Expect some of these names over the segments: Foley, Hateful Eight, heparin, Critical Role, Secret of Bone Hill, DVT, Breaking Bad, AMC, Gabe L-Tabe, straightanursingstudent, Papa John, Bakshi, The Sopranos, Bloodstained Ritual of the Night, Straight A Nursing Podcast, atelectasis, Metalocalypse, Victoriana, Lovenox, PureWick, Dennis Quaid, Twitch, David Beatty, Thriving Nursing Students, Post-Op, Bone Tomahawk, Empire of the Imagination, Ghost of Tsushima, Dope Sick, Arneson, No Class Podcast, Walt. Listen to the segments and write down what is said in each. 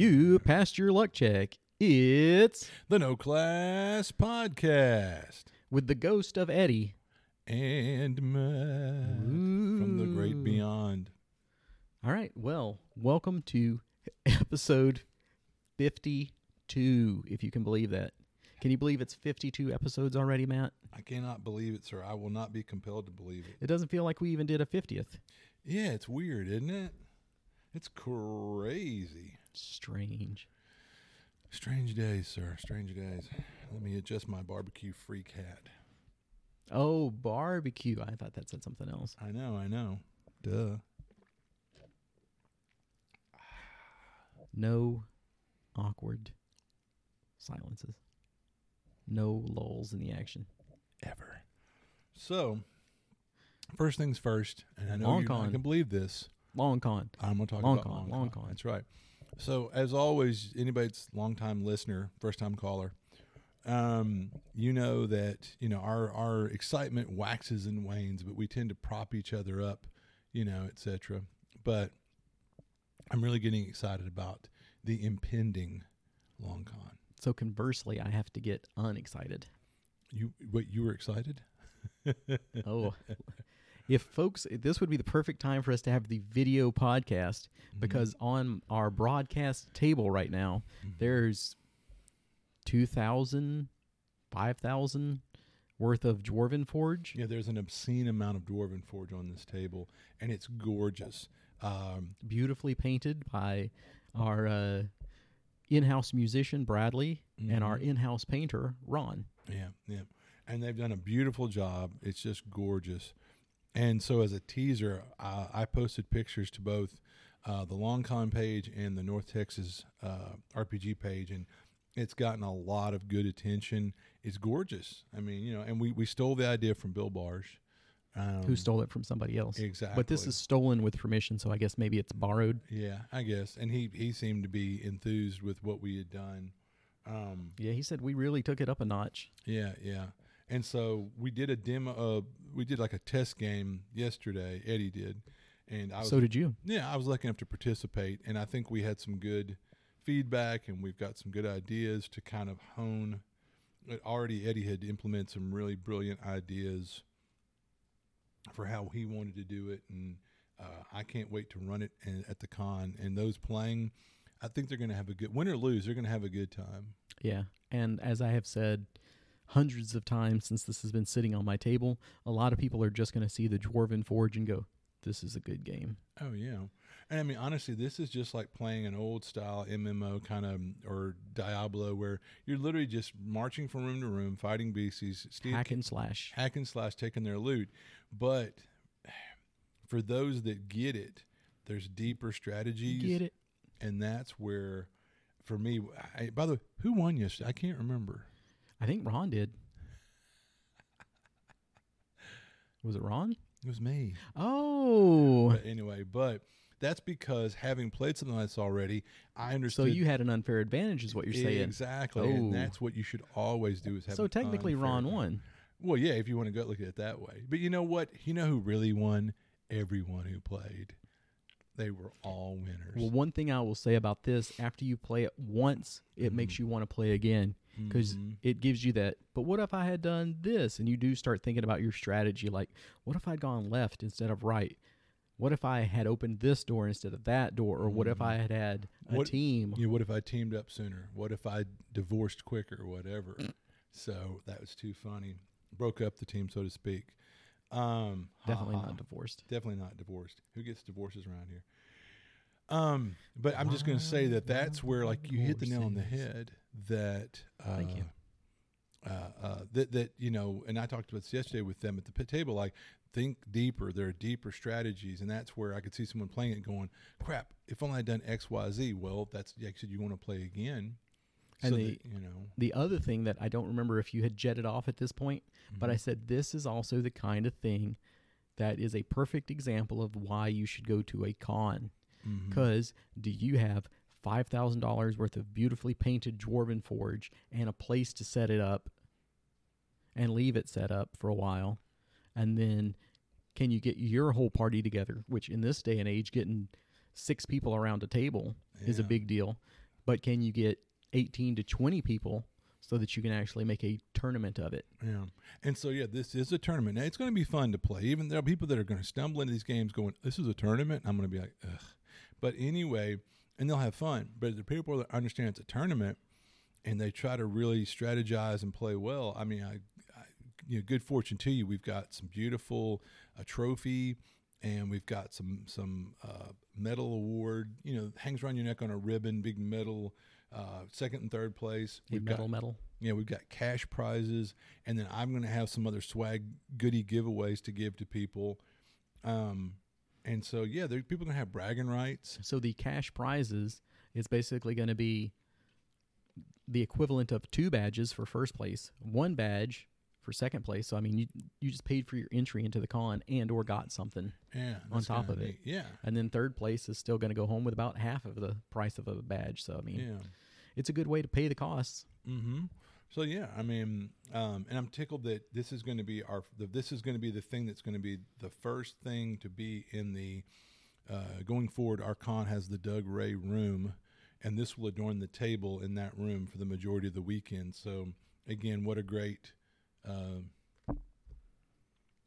You passed your luck check. It's the No Class Podcast with the ghost of Eddie and Matt from the great beyond. All right, well, welcome to episode 52, if you can believe that. Can you believe it's 52 episodes already, Matt? I cannot believe it, sir. I will not be compelled to believe it. It doesn't feel like we even did a 50th. Yeah, it's weird, isn't it? It's crazy. Strange. Strange days, sir. Strange days. Let me adjust my barbecue freak hat. Oh, barbecue. I thought that said something else. I know. Duh. No awkward silences. No lulls in the action. Ever. So, first things first, and I know you're not going to believe this. Long Con. I'm going to talk about Long Con. That's right. So, as always, anybody that's long-time listener, first-time caller, you know that, you know, our excitement waxes and wanes, but we tend to prop each other up, you know, et cetera. But I'm really getting excited about the impending Long Con. So conversely, I have to get unexcited. You were excited? Oh, if folks, this would be the perfect time for us to have the video podcast because on our broadcast table right now, there's 2,000, 5,000 worth of Dwarven Forge. Yeah, there's an obscene amount of Dwarven Forge on this table, and it's gorgeous. Beautifully painted by our in-house musician, Bradley, and our in-house painter, Ron. Yeah. And they've done a beautiful job. It's just gorgeous. And so as a teaser, I posted pictures to both the Long Con page and the North Texas RPG page, and it's gotten a lot of good attention. It's gorgeous. I mean, you know, and we stole the idea from Bill Barsh. Who stole it from somebody else. Exactly. But this is stolen with permission, so I guess maybe it's borrowed. Yeah, I guess. And he seemed to be enthused with what we had done. Yeah, he said we really took it up a notch. Yeah. And so we did a demo of, we did like a test game yesterday, Eddie did. And I was, so did you. Yeah, I was lucky enough to participate, and I think we had some good feedback, and we've got some good ideas to kind of hone. Eddie had implemented some really brilliant ideas for how he wanted to do it, and I can't wait to run it at the con. And those playing, I think they're going to have a good, win or lose, they're going to have a good time. Yeah, and as I have said hundreds of times since this has been sitting on my table, a lot of people are just going to see the Dwarven Forge and go, this is a good game. Oh, yeah. And I mean, honestly, this is just like playing an old-style MMO kind of, or Diablo, where you're literally just marching from room to room, fighting beasties. Hack and slash, taking their loot. But for those that get it, there's deeper strategies. Get it. And that's where, for me, by the way, who won yesterday? I can't remember. I think Ron did. Was it Ron? It was me. Oh. But anyway, but that's because having played something like this already, I understood. So you had an unfair advantage is what you're saying. Exactly. Oh. And that's what you should always do is have an unfair. So technically Ron won. Well, yeah, if you want to go look at it that way. But you know what? You know who really won? Everyone who played. They were all winners. Well, one thing I will say about this, after you play it once, it makes you want to play again because it gives you that, but what if I had done this? And you do start thinking about your strategy, like, what if I'd gone left instead of right? What if I had opened this door instead of that door? Or what if I had had a team? Yeah, what if I teamed up sooner? What if I divorced quicker? Whatever. So that was too funny. Broke up the team, so to speak. Definitely not divorced. Who gets divorces around here? But I'm just going to say that's where, like, you hit the nail on the head that, thank you. That, you know, and I talked about this yesterday with them at the table, like, think deeper. There are deeper strategies. And that's where I could see someone playing it going, crap, if only I'd done X, Y, Z. Well, that's actually, you want to play again. And so the other thing that I don't remember if you had jetted off at this point, but I said this is also the kind of thing that is a perfect example of why you should go to a con. Because do you have $5,000 worth of beautifully painted Dwarven Forge and a place to set it up and leave it set up for a while? And then can you get your whole party together, which in this day and age, getting 6 people around a table is a big deal. but can you get 18 to 20 people so that you can actually make a tournament of it? Yeah. And so, yeah, this is a tournament. Now, it's going to be fun to play. Even there are people that are going to stumble into these games going, this is a tournament. I'm going to be like, ugh. But anyway, and they'll have fun. But the people that understand it's a tournament and they try to really strategize and play well, I mean, I you know, good fortune to you. We've got some beautiful trophy, and we've got some medal award, you know, hangs around your neck on a ribbon, big medal, second and third place. We've got medal. Yeah, we've got cash prizes, and then I'm going to have some other swag goodie giveaways to give to people. And so, yeah, people are going to have bragging rights. So the cash prizes is basically going to be the equivalent of 2 badges for first place, 1 badge for second place. So, I mean, you just paid for your entry into the con and or got something on top of it. Yeah. And then third place is still going to go home with about half of the price of a badge. So, I mean, it's a good way to pay the costs. Mm-hmm. So, yeah, I mean, and I'm tickled that this is going to be this is going to be the thing that's going to be the first thing to be in the, going forward, our con has the Doug Ray room, and this will adorn the table in that room for the majority of the weekend. So, again, what a great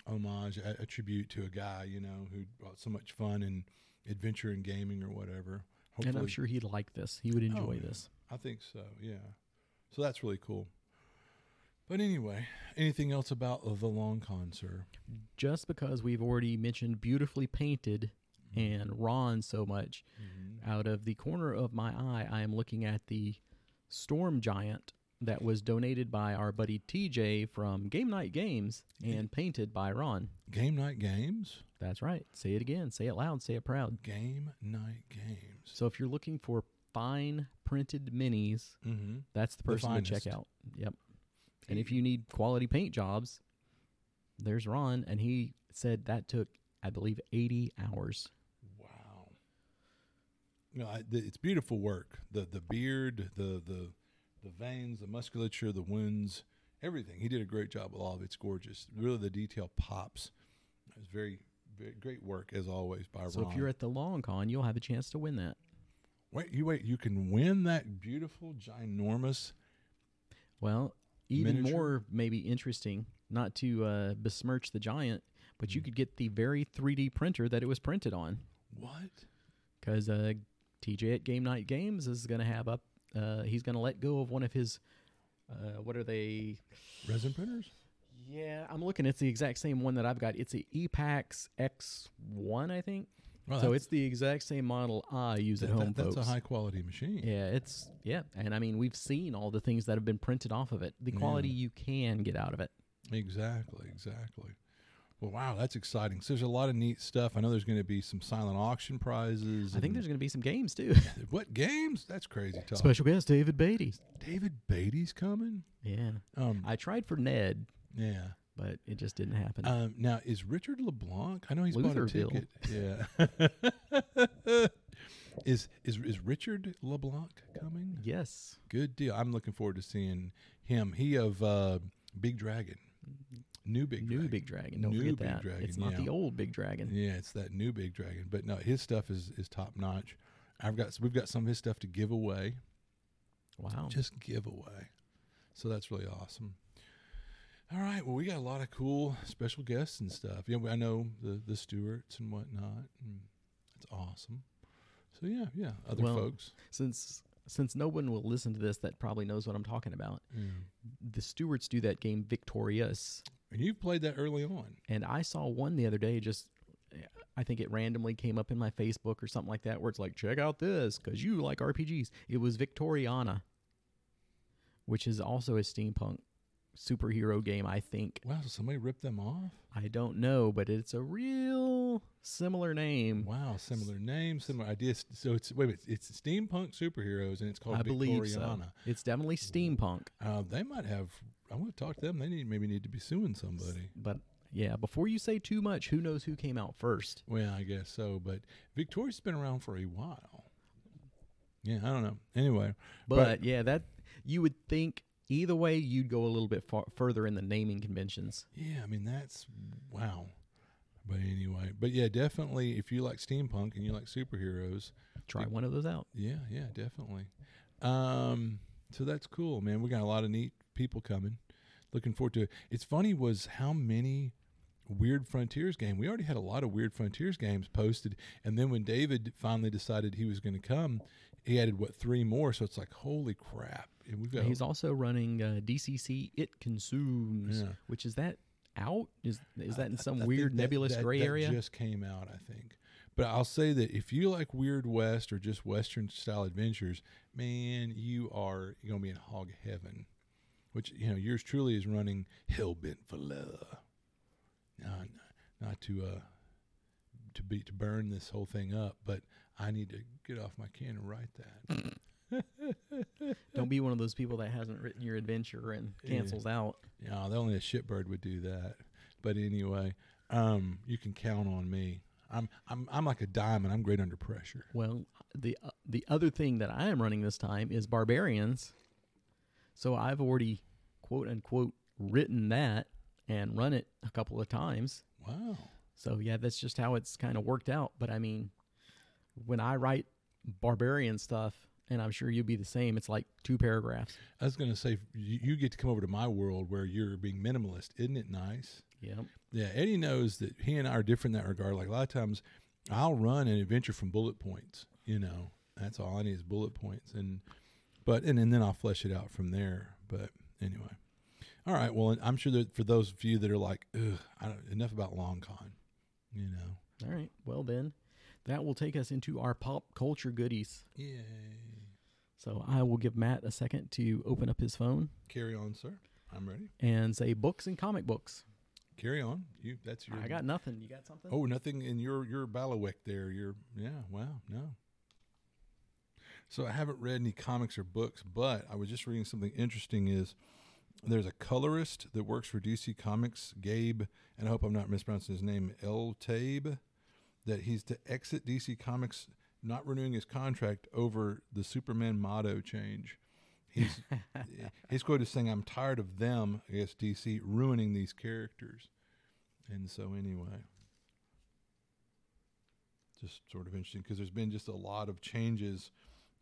homage, a tribute to a guy, you know, who brought so much fun and adventure and gaming or whatever. Hopefully, and I'm sure he'd like this. He would enjoy this. I think so, yeah. So that's really cool. But anyway, anything else about the Long Con, sir? Just because we've already mentioned beautifully painted and Ron so much, out of the corner of my eye, I am looking at the Storm Giant that was donated by our buddy TJ from Game Night Games and painted by Ron. Game Night Games? That's right. Say it again. Say it loud. Say it proud. Game Night Games. So if you're looking for fine printed minis, that's the person to check out. Yep. And if you need quality paint jobs, there's Ron. And he said that took, I believe, 80 hours. Wow. No, it's beautiful work. The beard, the veins, the musculature, the wounds, everything. He did a great job with all of it. It's gorgeous. Really, the detail pops. It was very, very great work, as always, by Ron. So if you're at the Long Con, you'll have a chance to win that. Wait, you can win that beautiful, ginormous. Well, even miniature? More maybe interesting, not to besmirch the giant, but you could get the very 3D printer that it was printed on. What? Because TJ at Game Night Games is going to have up. He's going to let go of one of his, what are they? Resin printers? Yeah, I'm looking. It's the exact same one that I've got. It's the EPAX X1, I think. Well, so it's the exact same model I use at home, folks. That's a high-quality machine. Yeah, and I mean, we've seen all the things that have been printed off of it, the quality you can get out of it. Exactly. Well, wow, that's exciting. So there's a lot of neat stuff. I know there's going to be some silent auction prizes. I think there's going to be some games, too. What games? That's crazy talk. Special guest, David Beatty. David Beatty's coming? Yeah. I tried for Ned. Yeah. But it just didn't happen. Now, is Richard LeBlanc? I know he's bought a ticket. Yeah. Is Richard LeBlanc coming? Yes. Good deal. I'm looking forward to seeing him. He of Big Dragon. New Big Dragon. Don't forget that. Dragon, it's not the old Big Dragon. Yeah, it's that new Big Dragon. But no, his stuff is top notch. We've got some of his stuff to give away. Wow. Just give away. So that's really awesome. All right. Well, we got a lot of cool special guests and stuff. Yeah, I know the Stewarts and whatnot. And that's awesome. So yeah. Other folks. Since no one will listen to this that probably knows what I'm talking about, the Stewarts do that game Victorious. And you played that early on. And I saw one the other day. Just I think it randomly came up in my Facebook or something like that, where it's like, check out this because you like RPGs. It was Victoriana, which is also a steampunk superhero game, I think. Wow, so somebody ripped them off? I don't know, but it's a real similar name. Wow, similar name, similar ideas. So it's steampunk superheroes, and it's called Victoriana. I believe so. It's definitely steampunk. They might have. I want to talk to them. They need to be suing somebody. But yeah, before you say too much, who knows who came out first? Well, I guess so. But Victoria's been around for a while. Yeah, I don't know. Anyway, but yeah, that you would think. Either way, you'd go a little bit further in the naming conventions. Yeah, I mean, that's, wow. But anyway, yeah, definitely, if you like steampunk and you like superheroes. Try one of those out. Yeah, definitely. So that's cool, man. We got a lot of neat people coming. Looking forward to it. It's funny was how many Weird Frontiers games. We already had a lot of Weird Frontiers games posted. And then when David finally decided he was going to come, he added, what, 3 more? So it's like, holy crap. And we've got, he's also running DCC It Consumes, yeah. Which is that out? Is that in some weird nebulous gray area? That just came out, I think. But I'll say that if you like Weird West or just Western-style adventures, man, you are going to be in hog heaven, which, you know, yours truly is running Hellbent for Love. Not to burn this whole thing up, but I need to get off my can and write that. Don't be one of those people that hasn't written your adventure and cancels out. Yeah, only a shitbird would do that. But anyway, you can count on me. I'm like a diamond. I'm great under pressure. Well, the other thing that I am running this time is Barbarians. So I've already quote unquote written that and run it a couple of times. Wow. So yeah, that's just how it's kind of worked out. But I mean, when I write Barbarian stuff, and I'm sure you'll be the same, it's like 2 paragraphs. I was going to say, you get to come over to my world where you're being minimalist. Isn't it nice? Yeah. Yeah, Eddie knows that he and I are different in that regard. Like a lot of times I'll run an adventure from bullet points, you know. That's all I need is bullet points. And then I'll flesh it out from there. But anyway. All right, well, I'm sure that for those of you that are like, ugh, enough about Long Con, you know. All right, well then, that will take us into our pop culture goodies. Yay. So I will give Matt a second to open up his phone. Carry on, sir. I'm ready. And say books and comic books. Carry on. That's your. I got nothing. You got something? Oh, nothing in your bailiwick there. Yeah, wow, no. So I haven't read any comics or books, but I was just reading something interesting is, there's a colorist that works for DC Comics, Gabe, and I hope I'm not mispronouncing his name, L-Tabe, that he's to exit DC Comics, not renewing his contract over the Superman motto change. His quote is saying, "I'm tired of them, I guess DC, ruining these characters." And so anyway, just sort of interesting because there's been just a lot of changes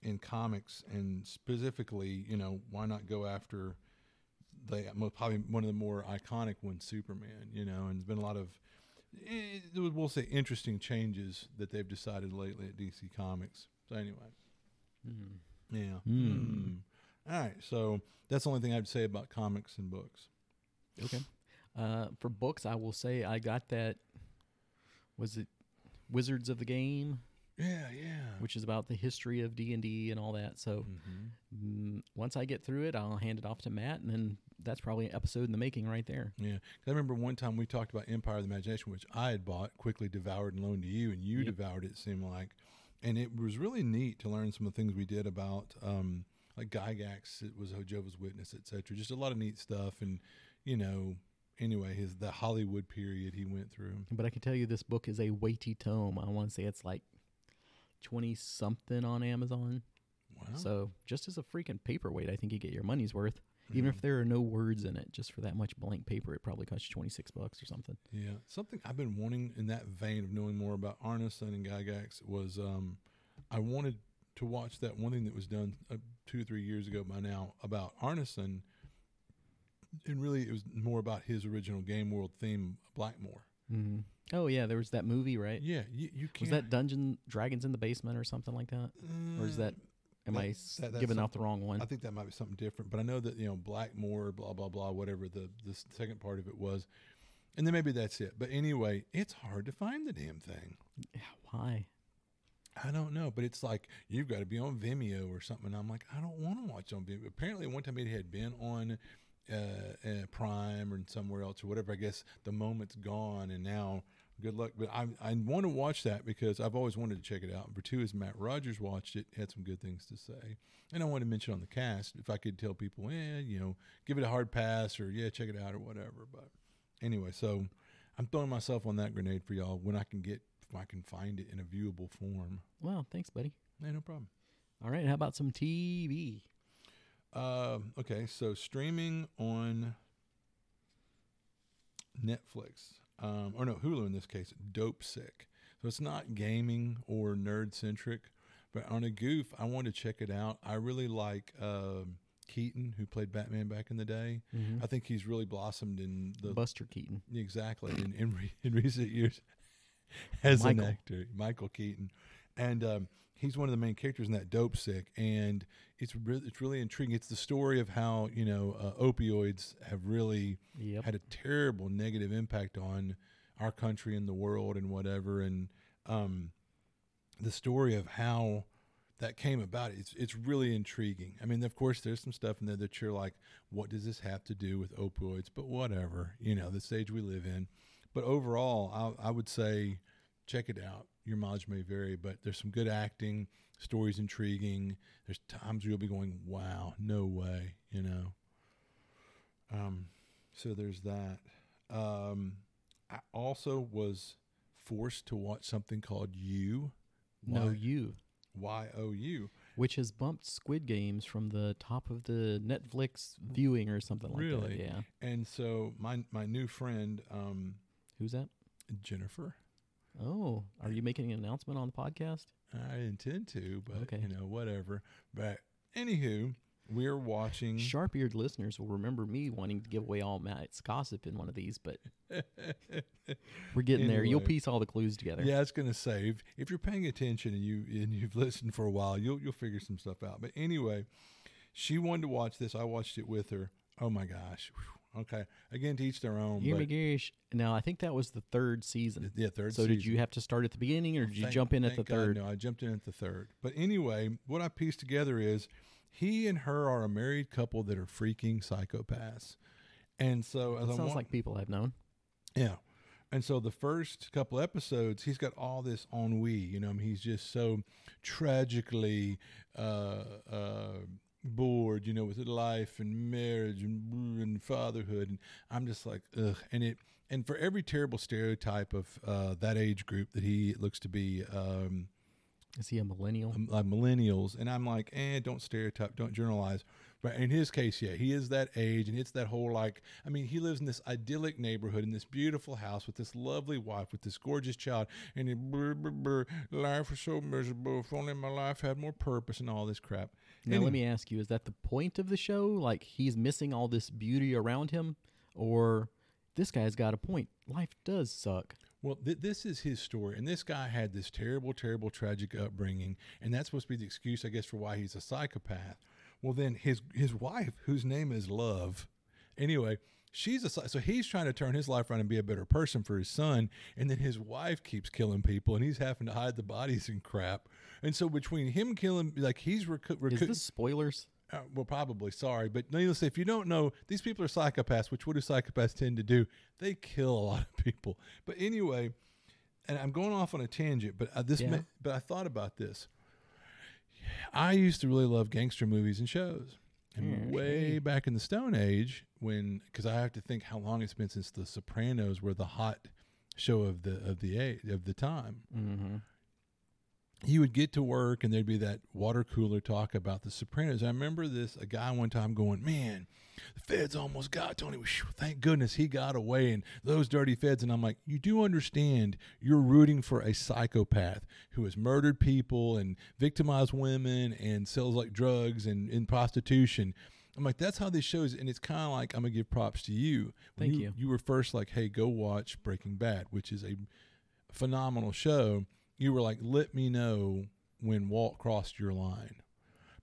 in comics, and specifically, you know, why not go after probably one of the more iconic ones, Superman, you know, and there's been a lot of, we'll say, interesting changes that they've decided lately at DC Comics. So anyway, yeah. Mm. All right, so that's the only thing I'd say about comics and books. Okay. For books, I will say I got that, was it Wizards of the Game? Yeah. Which is about the history of D&D and all that. So once I get through it, I'll hand it off to Matt, and then that's probably an episode in the making right there. Yeah. I remember one time we talked about Empire of the Imagination, which I had bought, quickly devoured and loaned to you, and you devoured it, seemed like. And it was really neat to learn some of the things we did about, like Gygax, it was Jehovah's Witness, et cetera. Just a lot of neat stuff and, you know, anyway, the Hollywood period he went through. But I can tell you this book is a weighty tome. I want to say it's like 20-something on Amazon. Wow. So just as a freaking paperweight, I think you get your money's worth. Even if there are no words in it, just for that much blank paper, it probably costs you $26 or something. Yeah. Something I've been wanting in that vein of knowing more about Arneson and Gygax was I wanted to watch that one thing that was done 2 or 3 years ago by now about Arneson, and really it was more about his original game world theme, Blackmoor. Mm-hmm. Oh yeah, there was that movie, right? Yeah, you can't. Was that Dungeon Dragons in the Basement or something like that? Or is that? Am I giving out the wrong one? I think that might be something different, but I know that, you know, Blackmoor, blah blah blah, whatever the second part of it was, and then maybe that's it. But anyway, it's hard to find the damn thing. Yeah, why? I don't know, but it's like you've got to be on Vimeo or something. And I'm like, I don't want to watch on Vimeo. Apparently, one time it had been on Prime or somewhere else or whatever. I guess the moment's gone, and now. Good luck, but I want to watch that because I've always wanted to check it out. And for 2 is Matt Rogers watched it, had some good things to say, and I wanted to mention on the cast if I could tell people, you know, give it a hard pass or check it out or whatever. But anyway, so I'm throwing myself on that grenade for y'all when I can get, if I can find it in a viewable form. Well, thanks, buddy. Yeah, no problem. All right, how about some TV? Okay, so streaming on Netflix. Hulu in this case, Dope Sick. So it's not gaming or nerd-centric, But on a goof, I wanted to check it out. I really like Keaton, who played Batman back in the day. Mm-hmm. I think he's really blossomed in the Buster Keaton. Exactly. In recent years as Michael. An actor, Michael Keaton. And he's one of the main characters in that Dope Sick. And it's really intriguing. It's the story of how, opioids have really had a terrible negative impact on our country and the world and whatever. And the story of how that came about, it's really intriguing. I mean, of course, there's some stuff in there that you're like, what does this have to do with opioids? But whatever, the stage we live in. But overall, I would say check it out. Your mileage may vary, but there's some good acting, story's intriguing. There's times you'll be going, wow, no way, so there's that. I also was forced to watch something called You. You. You. Which has bumped Squid Games from the top of the Netflix viewing or something like that. Really? Yeah. And so my new friend. Who's that? Jennifer. Oh, are you making an announcement on the podcast? I intend to, but okay. Whatever. But anywho, we're watching. Sharp-eared listeners will remember me wanting to give away all Matt's gossip in one of these, but we're getting there. You'll piece all the clues together. Yeah, it's going to save. If you're paying attention and you've listened for a while, you'll figure some stuff out. But anyway, she wanted to watch this. I watched it with her. Oh my gosh. Whew. Okay. Again, to each their own. Oh my gosh. Now, I think that was the third season. Yeah, third season. So did you have to start at the beginning or did you jump in at the third? No, I jumped in at the third. But anyway, what I pieced together is he and her are a married couple that are freaking psychopaths. And so as sounds like people I've known. Yeah. And so the first couple episodes, he's got all this ennui. I mean, he's just so tragically bored, with life and marriage and fatherhood. And I'm just like, ugh. And for every terrible stereotype of that age group that he looks to be, is he a millennial? Millennials. And I'm like, don't stereotype, don't generalize. But in his case, yeah, he is that age. And it's that whole he lives in this idyllic neighborhood in this beautiful house with this lovely wife, with this gorgeous child. And life was so miserable. If only my life had more purpose and all this crap. Now, let me ask you, is that the point of the show? Like, he's missing all this beauty around him? Or this guy's got a point. Life does suck. Well, this is his story, and this guy had this terrible, terrible, tragic upbringing, and that's supposed to be the excuse, I guess, for why he's a psychopath. Well, then his wife, whose name is Love, anyway, so he's trying to turn his life around and be a better person for his son, and then his wife keeps killing people, and he's having to hide the bodies and crap. And so between him killing, he's is this spoilers? Well, probably. Sorry. But needless to say, if you don't know, these people are psychopaths, which what do psychopaths tend to do? They kill a lot of people. But anyway, and I'm going off on a tangent, but I thought about this. I used to really love gangster movies and shows. And way back in the Stone Age, because I have to think how long it's been since The Sopranos were the hot show of the time. Mm-hmm. He would get to work, and there'd be that water cooler talk about The Sopranos. I remember a guy one time going, man, the feds almost got Tony. Thank goodness he got away, and those dirty feds. And I'm like, you do understand you're rooting for a psychopath who has murdered people and victimized women and sells drugs and prostitution. I'm like, that's how this shows. And it's kind of like, I'm going to give props to you. Thank you. You were first like, hey, go watch Breaking Bad, which is a phenomenal show. You were like, let me know when Walt crossed your line.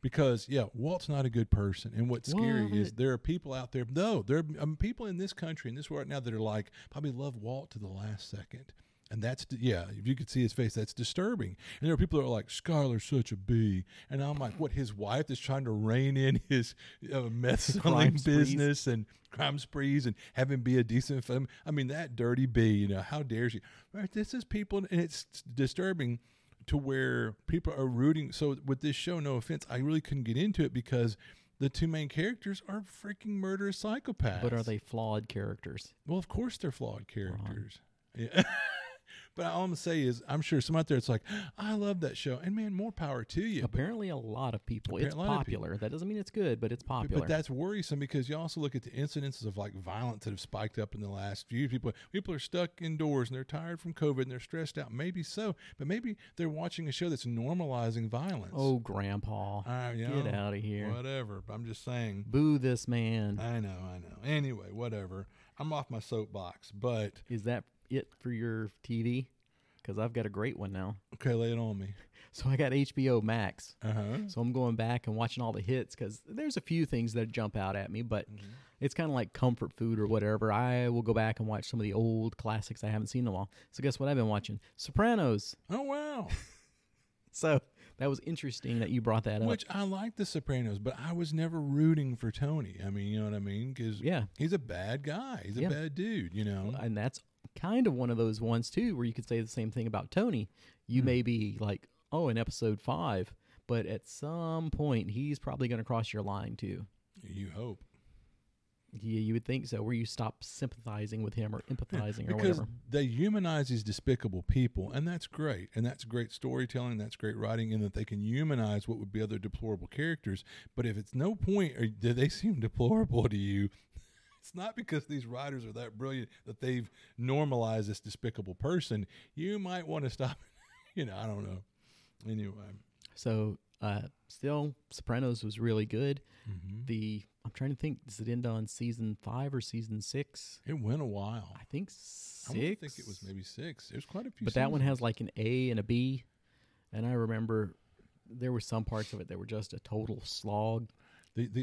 Because, yeah, Walt's not a good person. And what's scary is there are people out there. No, there are people in this country, in this world right now, that are like, probably love Walt to the last second. And that's, if you could see his face, that's disturbing. And there are people that are like, Skyler's such a bee. And I'm like, what, his wife is trying to rein in his meth selling business and crime sprees and have him be a decent film. I mean, that dirty bee, how dare she? Right, this is people, and it's disturbing to where people are rooting. So with this show, no offense, I really couldn't get into it because the two main characters are freaking murderous psychopaths. But are they flawed characters? Well, of course they're flawed characters. Ron. Yeah. But all I'm going to say is I'm sure some out there it's like, I love that show. And, man, more power to you. Apparently a lot of people. It's popular. That doesn't mean it's good, but it's popular. But that's worrisome because you also look at the incidences of, like, violence that have spiked up in the last few years. People are stuck indoors, and they're tired from COVID, and they're stressed out. Maybe so. But maybe they're watching a show that's normalizing violence. Oh, Grandpa. Get out of here. Whatever. I'm just saying. Boo this man. I know. Anyway, whatever. I'm off my soapbox, but... Is that it for your TV? Because I've got a great one now. Okay, lay it on me. So I got HBO Max. Uh-huh. So I'm going back and watching all the hits because there's a few things that jump out at me, but mm-hmm. It's kind of like comfort food or whatever. I will go back and watch some of the old classics I haven't seen in a while. So guess what I've been watching? Sopranos. Oh, wow. So that was interesting that you brought that up. Which I like The Sopranos, but I was never rooting for Tony. I mean, you know what I mean? Because he's a bad guy. He's a bad dude, you know. And that's kind of one of those ones, too, where you could say the same thing about Tony. You may be like, oh, in episode 5, but at some point, he's probably going to cross your line, too. You hope. Yeah, you would think so, where you stop sympathizing with him or empathizing or whatever. Because they humanize these despicable people, and that's great. And that's great storytelling, that's great writing, and that they can humanize what would be other deplorable characters. But if it's no point, or they seem deplorable to you, it's not because these writers are that brilliant that they've normalized this despicable person. You might want to stop it. I don't know. Anyway. So... still, Sopranos was really good. Mm-hmm. I'm trying to think, does it end on season 5 or season 6? It went a while. I think 6. I think it was maybe 6. There's quite a few. But that one has like an A and a B. And I remember there were some parts of it that were just a total slog.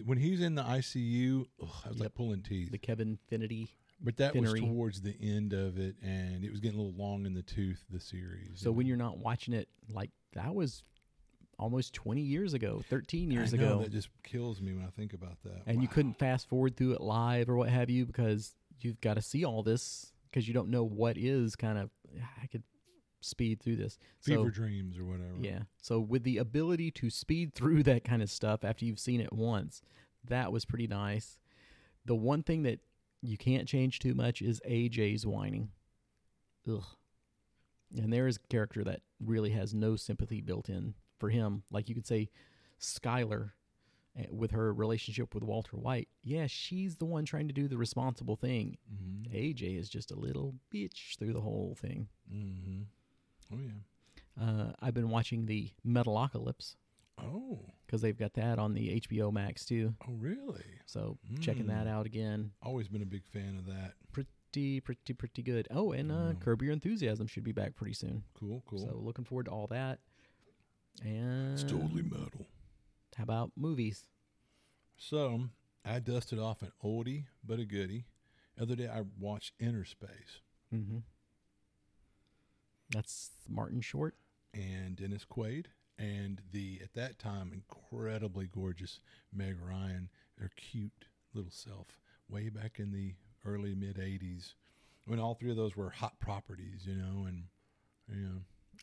When he's in the ICU, I was like pulling teeth. The Kevin Finnerty. But that was towards the end of it, and it was getting a little long in the tooth, the series. So when you're not watching it, like that was... almost 20 years ago, 13 years ago. That just kills me when I think about that. And you couldn't fast forward through it live or what have you because you've got to see all this because you don't know what is kind of, I could speed through this. Fever dreams or whatever. Yeah. So with the ability to speed through that kind of stuff after you've seen it once, that was pretty nice. The one thing that you can't change too much is AJ's whining. Ugh. And there is a character that really has no sympathy built in for him. Like you could say Skylar with her relationship with Walter White. Yeah, she's the one trying to do the responsible thing. Mm-hmm. AJ is just a little bitch through the whole thing. Mm-hmm. Oh, yeah. I've been watching the Metalocalypse. Oh. Because they've got that on the HBO Max, too. Oh, really? So checking that out again. Always been a big fan of that. Pretty good. Oh, and Curb Your Enthusiasm should be back pretty soon. Cool. So looking forward to all that. And it's totally metal. How about movies? So I dusted off an oldie but a goodie. The other day I watched Inner Space. Mm-hmm. That's Martin Short and Dennis Quaid and the at that time incredibly gorgeous Meg Ryan. Her cute little self way back in the early mid '80s when all three of those were hot properties, and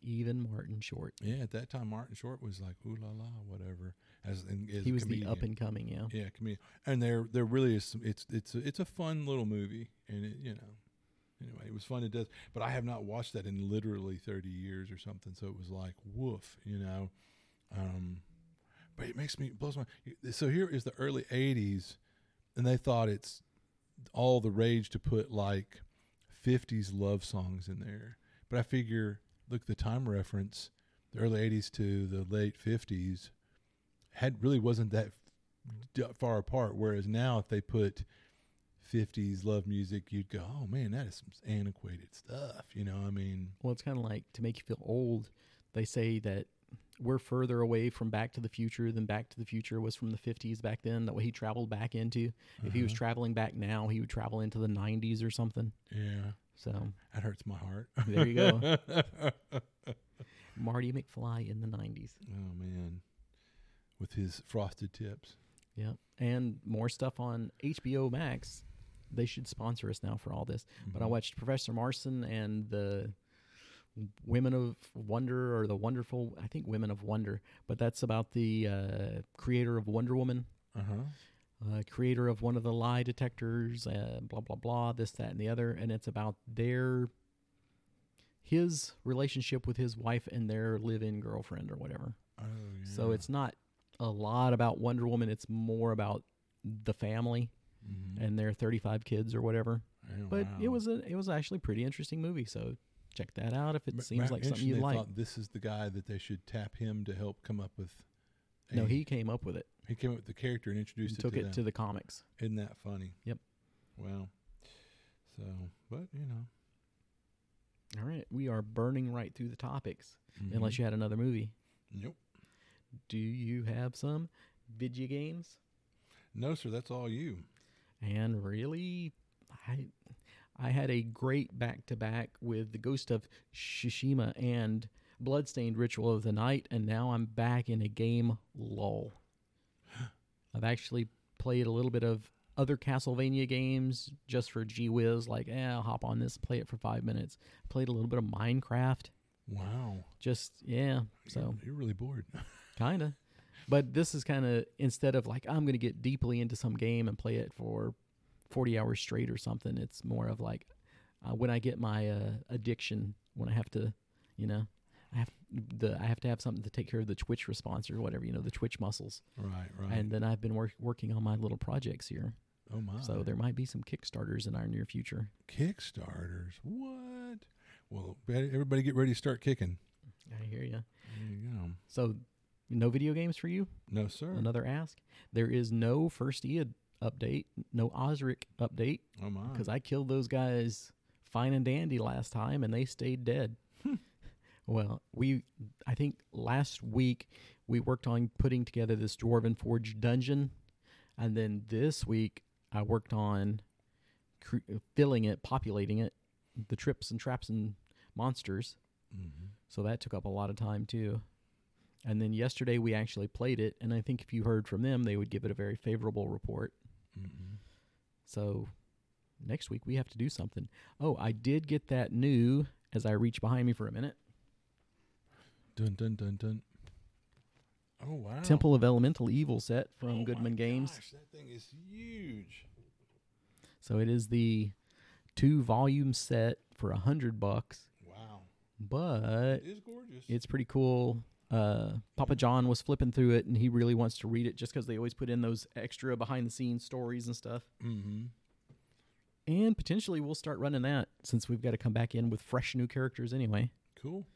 even Martin Short. Yeah, at that time, Martin Short was like, ooh la la, whatever. As he was the up and coming, yeah, comedian. And there really is. It's a fun little movie, and anyway, it was fun. It does, but I have not watched that in literally 30 years or something. So it was like woof, But it blows my mind. So here is the early '80s, and they thought it's all the rage to put like '50s love songs in there, but I figure. Look, the time reference, the early '80s to the late '50s, really wasn't that far apart. Whereas now, if they put '50s love music, you'd go, "Oh man, that is some antiquated stuff." Well, it's kind of like to make you feel old. They say that we're further away from Back to the Future than Back to the Future was from the '50s back then. That way, he traveled back into. Uh-huh. If he was traveling back now, he would travel into the '90s or something. Yeah. So that hurts my heart. There you go. Marty McFly in the 90s. Oh, man. With his frosted tips. Yeah. And more stuff on HBO Max. They should sponsor us now for all this. Mm-hmm. But I watched Professor Marston and the Women of Wonder or the Wonderful, I think Women of Wonder. But that's about the creator of Wonder Woman. Uh-huh. Creator of one of the lie detectors, blah, blah, blah, this, that, and the other. And it's about his relationship with his wife and their live-in girlfriend or whatever. Oh, yeah. So it's not a lot about Wonder Woman. It's more about the family and their 35 kids or whatever. Oh, but wow. it was actually a pretty interesting movie. So check that out if it seems like something you like. Thought this is the guy that they should tap him to help come up with. No, he came up with it. He came up with the character and introduced it to them. Took it to the comics. Isn't that funny? Yep. Wow. So, but, you know. All right. We are burning right through the topics, unless you had another movie. Nope. Do you have some video games? No, sir. That's all you. And really, I had a great back-to-back with the Ghost of Tsushima and Bloodstained Ritual of the Night, and now I'm back in a game lull. I've actually played a little bit of other Castlevania games just for gee whiz, like, I'll hop on this, play it for 5 minutes. Played a little bit of Minecraft. Wow. Just, yeah. So you're really bored. Kind of. But this is kind of, instead of like, I'm going to get deeply into some game and play it for 40 hours straight or something, it's more of like when I get my addiction, when I have to, you know, I have to have something to take care of the Twitch response or whatever, you know, the Twitch muscles. Right. And then I've been working on my little projects here. Oh, my. So there might be some Kickstarters in our near future. Kickstarters? What? Well, everybody get ready to start kicking. I hear you. There you go. So no video games for you? No, sir. Another ask? There is no First Ed update, no Osric update. Oh, my. Because I killed those guys fine and dandy last time, and they stayed dead. Well, I think last week we worked on putting together this Dwarven Forge dungeon, and then this week I worked on filling it, populating it, the trips and traps and monsters. Mm-hmm. So that took up a lot of time too. And then yesterday we actually played it, and I think if you heard from them, they would give it a very favorable report. Mm-hmm. So next week we have to do something. Oh, I did get that new, as I reach behind me for a minute. Dun, dun, dun, dun. Oh, wow. Temple of Elemental Evil set from Goodman Games. Gosh, that thing is huge. So it is the 2-volume set for $100. Wow. But it is gorgeous. It's pretty cool. Papa John was flipping through it, and he really wants to read it just because they always put in those extra behind-the-scenes stories and stuff. Mm-hmm. And potentially we'll start running that since we've got to come back in with fresh new characters anyway. Cool.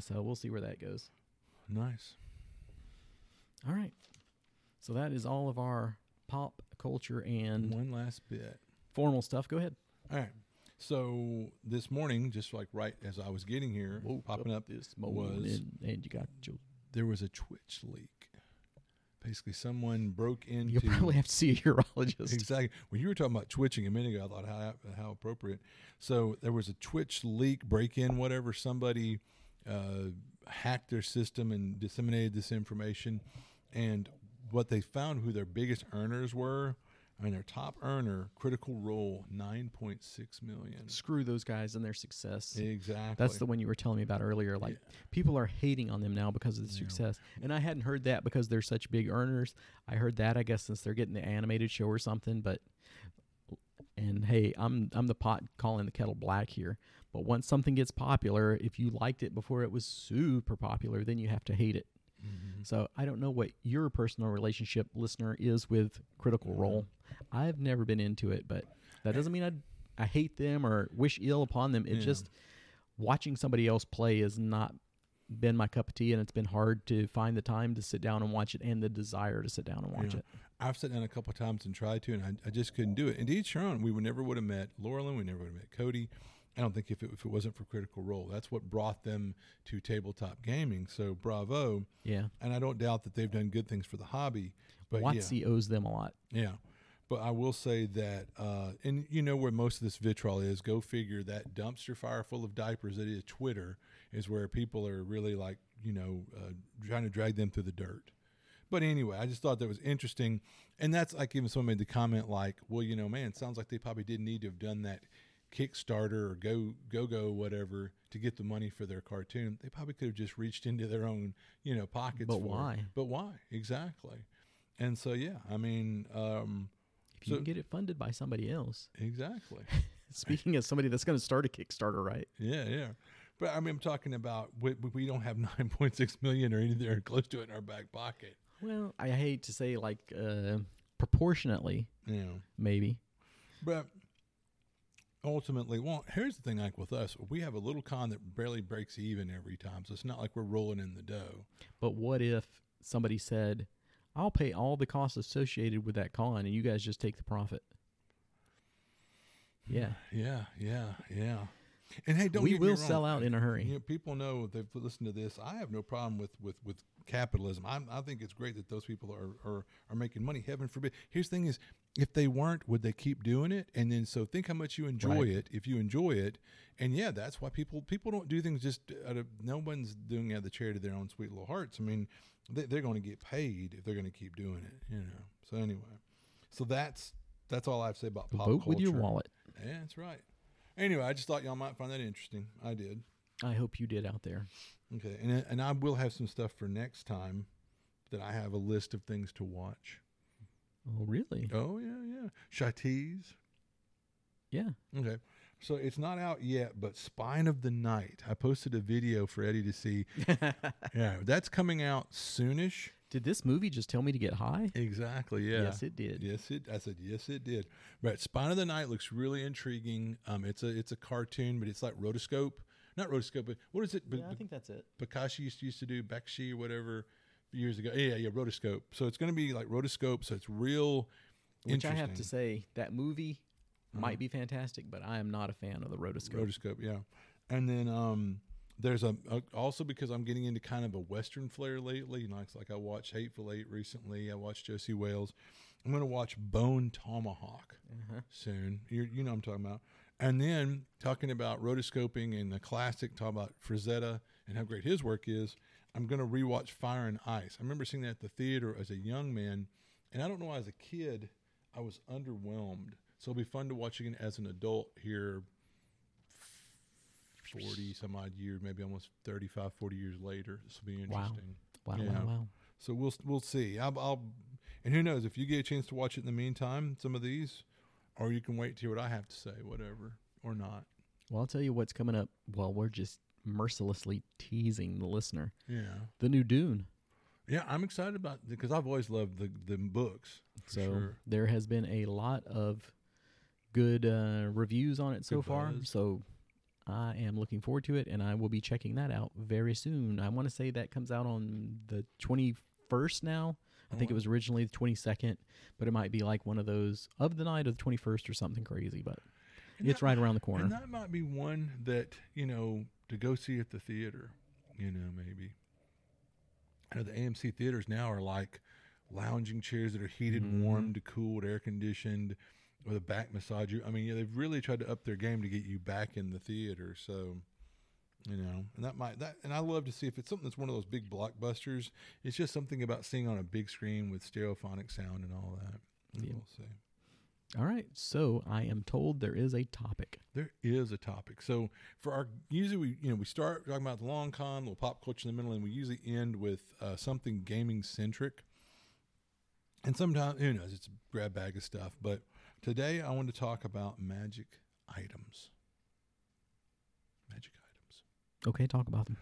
So we'll see where that goes. Nice. All right. So that is all of our pop culture and one last bit. Formal stuff. Go ahead. All right. So this morning, just like right as I was getting here, popping up this was, and you got you. There was a Twitch leak. Basically, someone broke into. You probably have to see a urologist. Exactly. When you were talking about twitching a minute ago, I thought how appropriate. So there was a Twitch leak, break-in, whatever. Somebody hacked their system and disseminated this information, and what they found who their biggest earners were. I mean, their top earner, Critical Role, $9.6 million. Screw those guys and their success. Exactly. That's the one you were telling me about earlier. Like, people are hating on them now because of the success. And I hadn't heard that because they're such big earners. I heard that, I guess, since they're getting the animated show or something. But and hey, I'm the pot calling the kettle black here. But once something gets popular, if you liked it before it was super popular, then you have to hate it. Mm-hmm. So I don't know what your personal relationship, listener, is with Critical Role. I've never been into it, but that doesn't mean I hate them or wish ill upon them. It's just watching somebody else play has not been my cup of tea, and it's been hard to find the time to sit down and watch it and the desire to sit down and watch it. I've sat down a couple of times and tried to, and I just couldn't do it. And to each her own, never would have met Laurelyn, we never would have met Cody. I don't think if it wasn't for Critical Role, that's what brought them to tabletop gaming. So bravo. Yeah. And I don't doubt that they've done good things for the hobby. But Watsy owes them a lot. Yeah. But I will say that, and you know where most of this vitriol is, go figure, that dumpster fire full of diapers that is Twitter is where people are really like, you know, trying to drag them through the dirt. But anyway, I just thought that was interesting. And that's like, even someone made the comment like, well, you know, man, it sounds like they probably didn't need to have done that Kickstarter or go whatever to get the money for their cartoon. They probably could have just reached into their own, you know, pockets. But why? But why? Exactly. And so, yeah, I mean, if you can get it funded by somebody else. Exactly. Speaking as somebody that's going to start a Kickstarter, right? Yeah. But I mean, I'm talking about we don't have 9.6 million or anything or close to it in our back pocket. Well, I hate to say like proportionately, yeah, maybe. But ultimately, well, here's the thing, like with us, we have a little con that barely breaks even every time. So it's not like we're rolling in the dough. But what if somebody said, I'll pay all the costs associated with that con and you guys just take the profit? Yeah. Yeah. And hey, don't get me wrong. We will sell out in a hurry. You know, people know if they've listened to this. I have no problem with capitalism. I think it's great that those people are making money. Heaven forbid. Here's the thing is, if they weren't, would they keep doing it? And then so think how much you enjoy it, if you enjoy it. And yeah, that's why people don't do things just out of, no one's doing it out of the charity of their own sweet little hearts. I mean, they're going to get paid if they're going to keep doing it, you know. So anyway, so that's all I have to say about pop culture. Vote with your wallet. Yeah, that's right. Anyway, I just thought y'all might find that interesting. I did. I hope you did out there. Okay, and I will have some stuff for next time that I have a list of things to watch. Oh, really? Oh, yeah. Should I tease? Yeah. Okay. So it's not out yet, but Spine of the Night. I posted a video for Eddie to see. Yeah, that's coming out soonish. Did this movie just tell me to get high? Exactly, yeah. Yes, it did. I said, yes, it did. But Spine of the Night looks really intriguing. It's a cartoon, but it's like rotoscope. Not rotoscope, but what is it? Yeah, I think that's it. Bakshi used to do Bakshi or whatever years ago. Yeah, rotoscope. So it's going to be like rotoscope, so it's real interesting. Which I have to say, that movie might be fantastic, but I am not a fan of the rotoscope. Rotoscope, yeah. And then... there's also because I'm getting into kind of a Western flair lately. You know, it's like I watched Hateful Eight recently. I watched Josie Wales. I'm going to watch Bone Tomahawk soon. You know what I'm talking about. And then talking about rotoscoping and the classic, talking about Frazetta and how great his work is, I'm going to rewatch Fire and Ice. I remember seeing that at the theater as a young man. And I don't know why as a kid I was underwhelmed. So it'll be fun to watch again as an adult here 40 some odd years, maybe almost 35, 40 years later. This will be interesting. Wow. So we'll see. I'll and who knows, if you get a chance to watch it in the meantime, some of these, or you can wait to hear what I have to say, whatever, or not. Well, I'll tell you what's coming up while we're just mercilessly teasing the listener. Yeah. The new Dune. Yeah, I'm excited about it because I've always loved the books. So there has been a lot of good reviews on it so far. So I am looking forward to it, and I will be checking that out very soon. I want to say that comes out on the 21st now. I think it was originally the 22nd, but it might be like one of those of the night of the 21st or something crazy, but it's right around the corner. And that might be one that, you know, to go see at the theater, you know, maybe. I know the AMC theaters now are like lounging chairs that are heated, warmed, cooled, air-conditioned, with a back massage. I mean, yeah, they've really tried to up their game to get you back in the theater. So, you know, and and I love to see if it's something that's one of those big blockbusters. It's just something about seeing on a big screen with stereophonic sound and all that. Yeah. We'll see. All right. So I am told there is a topic. There is a topic. So for our, usually we start talking about the long con, a little pop culture in the middle, and we usually end with something gaming centric. And sometimes, who knows, it's a grab bag of stuff, but today, I want to talk about magic items. Magic items. Okay, talk about them.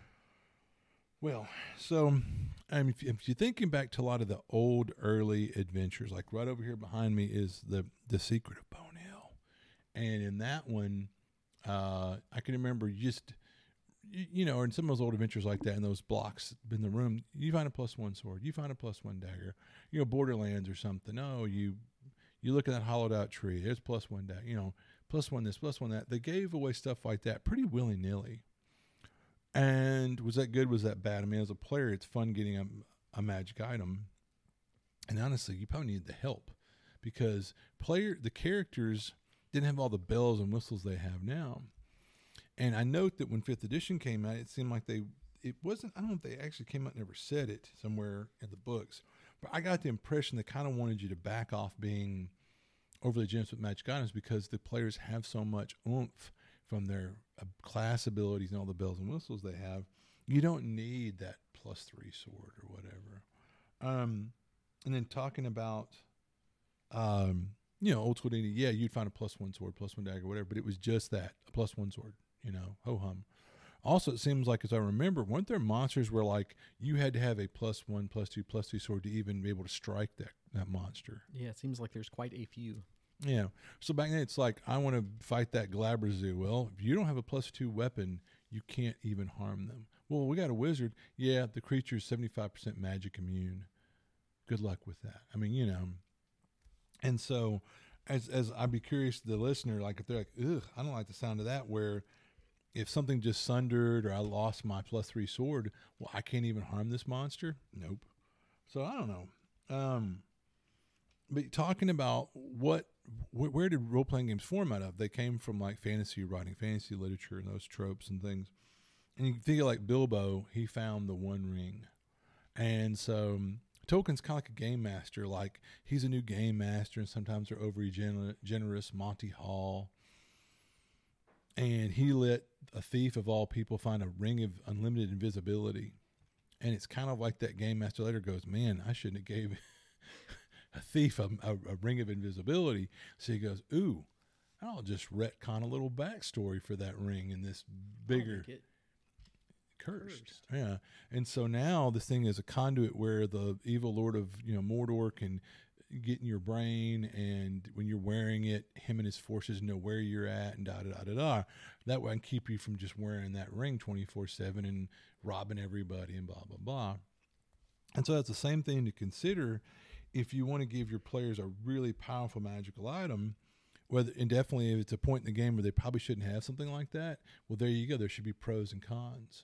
Well, so if you're thinking back to a lot of the old, early adventures, like right over here behind me is the Secret of Bone Hill. And in that one, I can remember just, or in some of those old adventures like that, in those blocks in the room, you find a +1 sword, you find a +1 dagger, Borderlands or something. Oh, you look at that hollowed out tree, there's +1 that, +1 this, +1 that. They gave away stuff like that pretty willy nilly. And was that good? Was that bad? I mean, as a player, it's fun getting a magic item. And honestly, you probably need the help because the characters didn't have all the bells and whistles they have now. And I note that when 5th edition came out, it seemed like it wasn't, I don't know if they actually came out and ever said it somewhere in the books. But I got the impression they kind of wanted you to back off being overly generous with magic items because the players have so much oomph from their class abilities and all the bells and whistles they have. You don't need that +3 sword or whatever. And then talking about, old school D&D, yeah, you'd find a +1 sword, +1 dagger, whatever, but it was just that, a +1 sword, ho hum. Also, it seems like, as I remember, weren't there monsters where like you had to have a +1/+2/+2 sword to even be able to strike that monster? Yeah, it seems like there's quite a few. Yeah. So back then it's like, I want to fight that Glabrazoo. Well, if you don't have a +2 weapon, you can't even harm them. Well, we got a wizard. Yeah, the creature is 75% magic immune. Good luck with that. I mean, you know. And so as I'd be curious to the listener, like if they're like, ugh, I don't like the sound of that, where if something just sundered or I lost my +3 sword, well, I can't even harm this monster. Nope. So I don't know. But talking about where did role-playing games form out of? They came from like fantasy writing, fantasy literature, and those tropes and things. And you can think of like Bilbo, he found the One Ring. And so Tolkien's kind of like a game master. Like he's a new game master, and sometimes they're overly generous, Monty Hall. And he let a thief of all people find a ring of unlimited invisibility. And it's kind of like that game master later goes, man, I shouldn't have gave a thief a ring of invisibility. So he goes, ooh, I'll just retcon a little backstory for that ring in this bigger cursed. Yeah. And so now this thing is a conduit where the evil lord of, you know, Mordor can get in your brain, and when you're wearing it, him and his forces know where you're at, and that way I can keep you from just wearing that ring 24/7 and robbing everybody and blah blah blah. And so that's the same thing to consider if you want to give your players a really powerful magical item, whether, and definitely if it's a point in the game where they probably shouldn't have something like that, well, there you go. There should be pros and cons,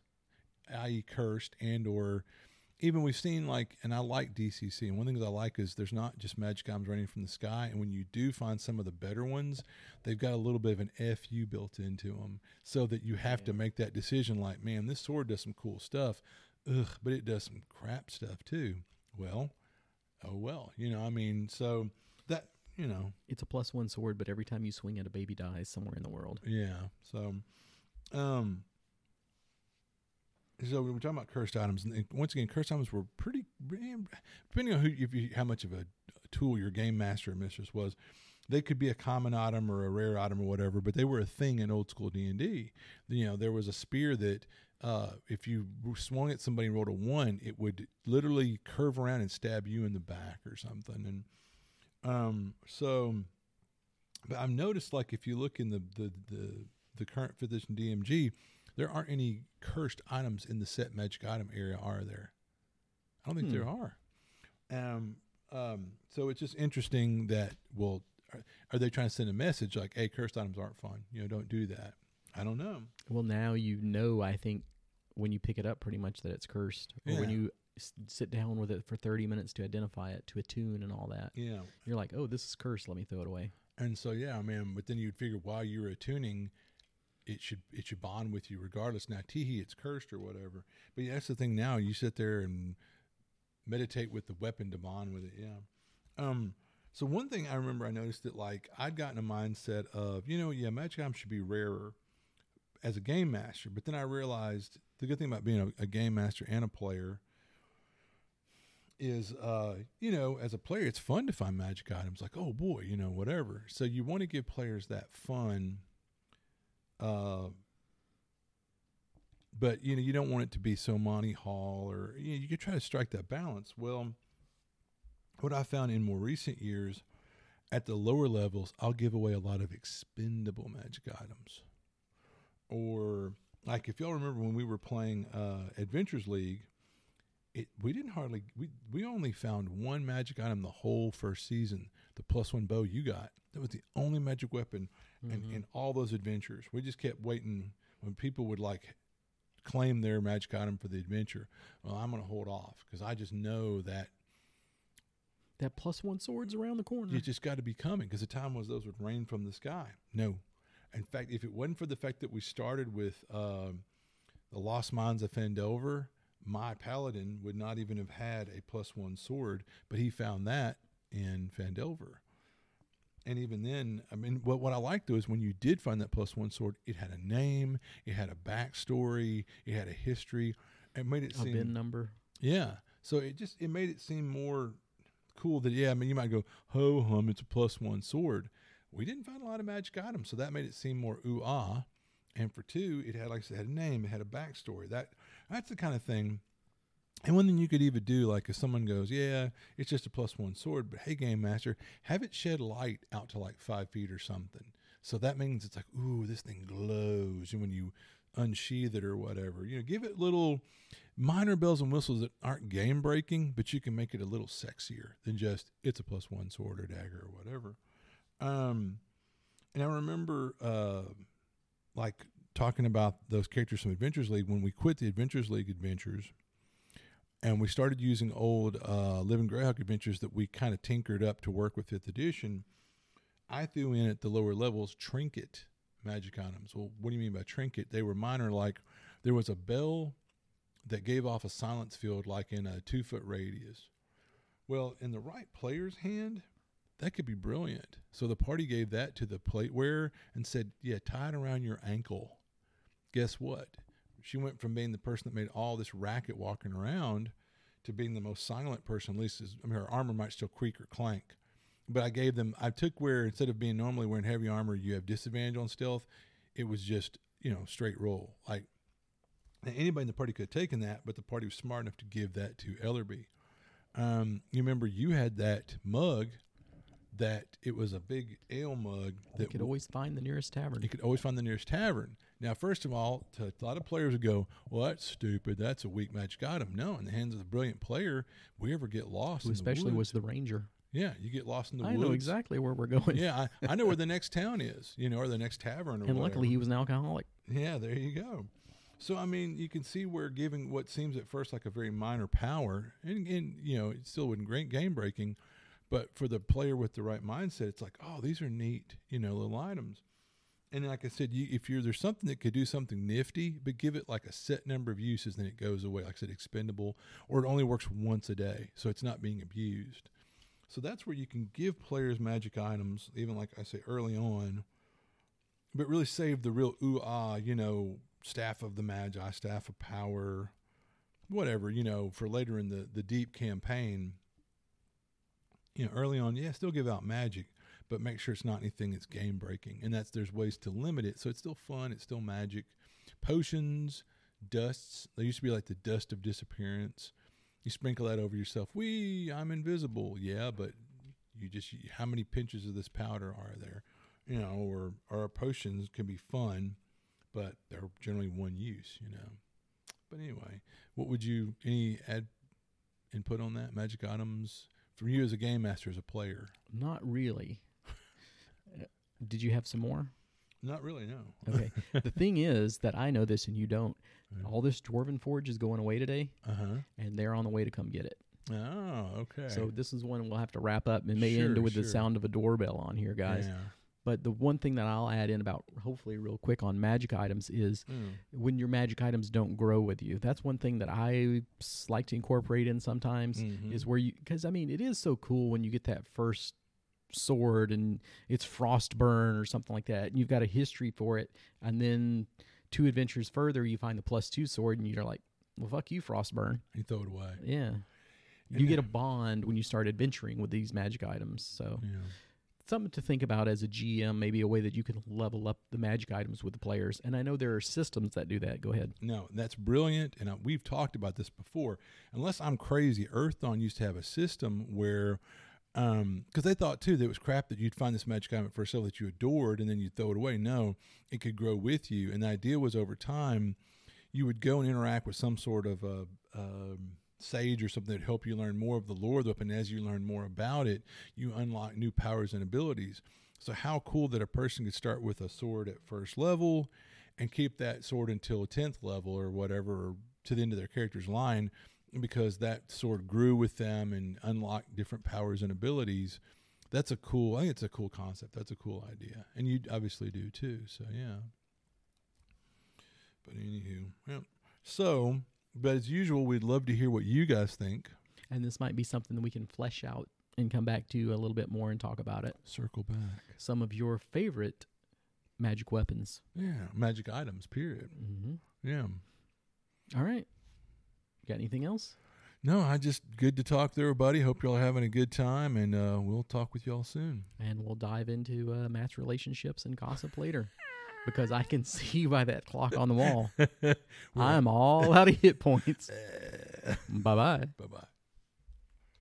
i.e. cursed, and or even we've seen like, and I like DCC, and one of the things I like is there's not just magic items raining from the sky, and when you do find some of the better ones, they've got a little bit of an FU built into them, so that you have to make that decision like, man, this sword does some cool stuff, but it does some crap stuff too. Well, you know, I mean, so that, you know. It's a +1 sword, but every time you swing it, a baby dies somewhere in the world. Yeah. So, we're talking about cursed items. And once again, cursed items were pretty, depending on how much of a tool your game master or mistress was, they could be a common item or a rare item or whatever, but they were a thing in old school D&D. You know, there was a spear that, if you swung at somebody and rolled a 1, it would literally curve around and stab you in the back or something. And but I've noticed, like, if you look in the current 5th edition DMG, there aren't any cursed items in the set magic item area, are there? I don't think there are. So it's just interesting that, well, are they trying to send a message like, hey, cursed items aren't fun, you know, don't do that? I don't know. Well, now you know, I think, when you pick it up pretty much that it's cursed. Or when you sit down with it for 30 minutes to identify it, to attune and all that. Yeah. You're like, oh, this is cursed. Let me throw it away. And so, yeah, I mean, but then you'd figure while you were attuning, it should bond with you regardless. Now, teehee, it's cursed or whatever. But yeah, that's the thing now. You sit there and meditate with the weapon to bond with it, yeah. So one thing I remember I noticed that, like, I'd gotten a mindset of, you know, yeah, magic items should be rarer as a game master. But then I realized the good thing about being a game master and a player is, you know, as a player, it's fun to find magic items, like, oh boy, you know, whatever. So you want to give players that fun, but you know, you don't want it to be so Monty Hall, or, you know, you could try to strike that balance. Well, what I found in more recent years at the lower levels, I'll give away a lot of expendable magic items. Or, like, if y'all remember when we were playing Adventures League, we only found one magic item the whole first season, the +1 bow you got. That was the only magic weapon in all those adventures. We just kept waiting when people would, like, claim their magic item for the adventure. Well, I'm going to hold off because I just know that that +1 sword's around the corner. You just got to be coming, because the time was those would rain from the sky. No. In fact, if it wasn't for the fact that we started with the Lost Mines of Fandover, my paladin would not even have had a +1 sword, but he found that in Fandover. And even then, I mean, what I liked, though, is when you did find that +1 sword, it had a name, it had a backstory, it had a history. It made it seem... a bin number. Yeah. So it made it seem more cool that, yeah, I mean, you might go, ho hum, it's a +1 sword. We didn't find a lot of magic items, so that made it seem more ooh-ah. And for two, it had, like I said, had a name, it had a backstory. That's the kind of thing. And one thing you could even do, like if someone goes, yeah, it's just a +1 sword, but hey, Game Master, have it shed light out to like 5 feet or something. So that means it's like, ooh, this thing glows. And when you unsheath it or whatever, you know, give it little minor bells and whistles that aren't game breaking, but you can make it a little sexier than just it's a +1 sword or dagger or whatever. And I remember, like talking about those characters from Adventures League, when we quit the Adventures League adventures and we started using old Living Greyhawk adventures that we kind of tinkered up to work with 5th edition, I threw in at the lower levels trinket magic items. Well, what do you mean by trinket? They were minor, like there was a bell that gave off a silence field like in a 2-foot radius. Well, in the right player's hand, that could be brilliant. So the party gave that to the plate wearer and said, yeah, tie it around your ankle. Guess what? She went from being the person that made all this racket walking around to being the most silent person. At least, I mean, her armor might still creak or clank. But I gave them, I took where instead of being normally wearing heavy armor, you have disadvantage on stealth. It was just, you know, straight roll. Like, anybody in the party could have taken that, but the party was smart enough to give that to Ellerby. You remember you had that mug that it was a big ale mug. You could always find the nearest tavern. You could always find the nearest tavern. Now, first of all, to a lot of players would go, well, that's stupid. That's a weak magic item. No, in the hands of the brilliant player, we ever get lost in the woods. Especially was the ranger. Yeah, you get lost in the woods. I know exactly where we're going. Yeah, I know where the next town is, you know, or the next tavern or whatever. And luckily he was an alcoholic. Yeah, there you go. So, I mean, you can see where giving what seems at first like a very minor power, and you know, it still wasn't great game-breaking, but for the player with the right mindset, it's like, oh, these are neat, you know, little items. And like I said, there's something that could do something nifty, but give it like a set number of uses, then it goes away. Like I said, expendable, or it only works once a day, so it's not being abused. So that's where you can give players magic items, even like I say early on, but really save the real ooh-ah, you know, Staff of the Magi, Staff of Power, whatever, you know, for later in the deep campaign. You know, early on, yeah, still give out magic, but make sure it's not anything that's game-breaking. And there's ways to limit it, so it's still fun, it's still magic. Potions, dusts, they used to be like the dust of disappearance. You sprinkle that over yourself. I'm invisible. Yeah, but how many pinches of this powder are there? You know, or potions can be fun, but they're generally one use, you know. But anyway, what would you, any add input on that? Magic items from you as a game master, as a player? Not really. Did you have some more? Not really, no. Okay. The thing is that I know this and you don't. All this Dwarven Forge is going away today, and they're on the way to come get it. Oh, okay. So this is one we'll have to wrap up and may end with the sound of a doorbell on here, guys. Yeah. But the one thing that I'll add in about, hopefully real quick, on magic items is when your magic items don't grow with you. That's one thing that I like to incorporate in sometimes is where you, because I mean, it is so cool when you get that first sword and it's Frostburn or something like that, and you've got a history for it, and then 2 adventures further you find the +2 sword and you're like, well, fuck you, Frostburn, you throw it away. Yeah, and you get a bond when you start adventuring with these magic items. So something to think about as a GM, maybe a way that you can level up the magic items with the players. And I know there are systems that do that. Go ahead. No, that's brilliant. And we've talked about this before. Unless I'm crazy, Earthdawn used to have a system where, because they thought too that it was crap that you'd find this magic item at first level that you adored and then you'd throw it away. No, it could grow with you. And the idea was over time, you would go and interact with some sort of a sage or something that would help you learn more of the lore of the weapon. As you learn more about it, you unlock new powers and abilities. So how cool that a person could start with a sword at first level and keep that sword until 10th level or whatever, or to the end of their character's line, because that sword grew with them and unlocked different powers and abilities. That's a cool, I think it's a cool concept. That's a cool idea. And you obviously do too. So yeah. But anywho, yeah. So, but as usual, we'd love to hear what you guys think. And this might be something that we can flesh out and come back to a little bit more and talk about it. Circle back. Some of your favorite magic weapons. Yeah. Magic items, period. Mm-hmm. Yeah. All right. Got anything else? No, good to talk to everybody. Hope y'all are having a good time, and we'll talk with y'all soon. And we'll dive into Matt's relationships and gossip later. because I can see by that clock on the wall. I'm all out of hit points. Bye-bye. Bye-bye.